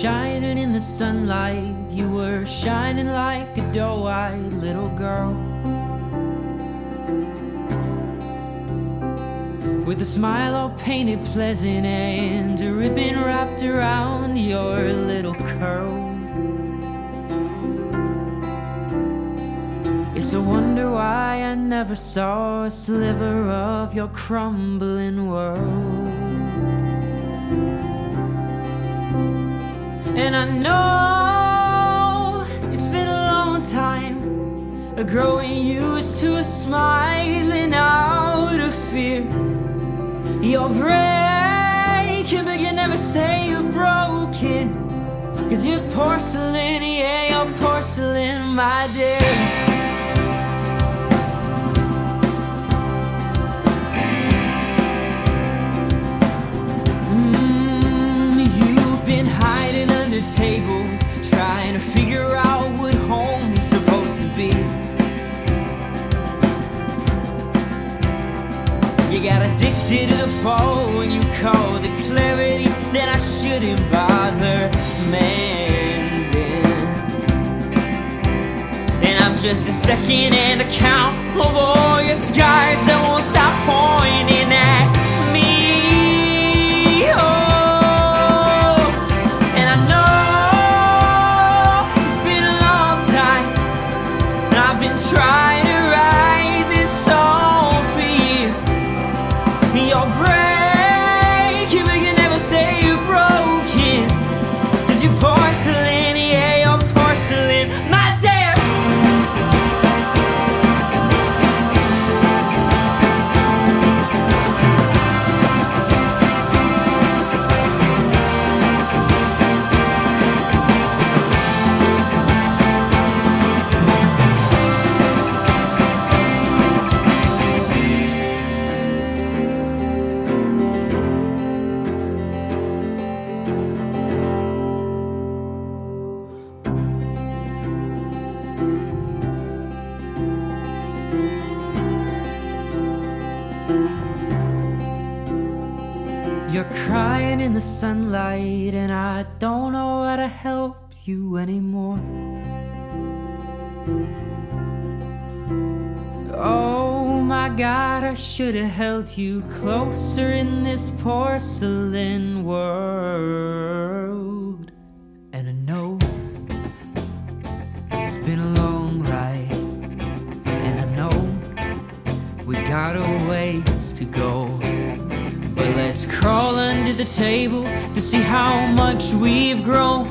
shining in the sunlight. You were shining like a doe-eyed little girl, with a smile all painted pleasant and a ribbon wrapped around your little curls. It's a wonder why I never saw a sliver of your crumbling world. And I know it's been a long time growing used to a smiling out of fear. You're breaking, but you never say you're broken, 'cause you're porcelain, yeah, you're porcelain, my dear. Tables, trying to figure out what home's supposed to be. You got addicted to the phone when you called the clarity that I shouldn't bother mending. And I'm just a second-hand account of all your scars that won't stop pointing at me. Oh. Try to write this song for you. You're breaking, but you never say you're broken, 'cause you're porcelain, yeah, you're porcelain, my dear. You're crying in the sunlight, and I don't know how to help you anymore. Oh my God, I should have held you closer in this porcelain world. And I know it's been a long ride, and I know we got a ways to go. Let's crawl under the table to see how much we've grown.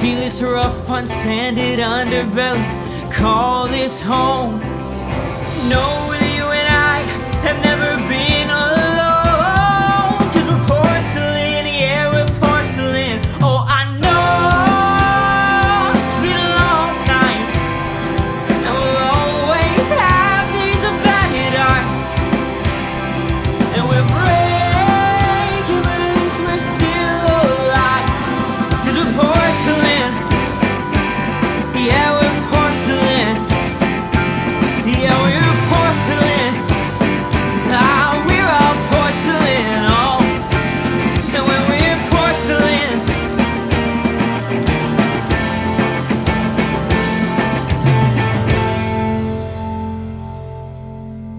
Feel its rough, unsanded underbelly, call this home. No, you and I have never been alone, 'cause we're porcelain, yeah, we're porcelain. Oh, I know it's been a long time, and we'll always have these abandoned arms, and we're brave.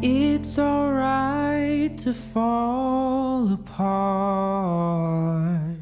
It's alright to fall apart.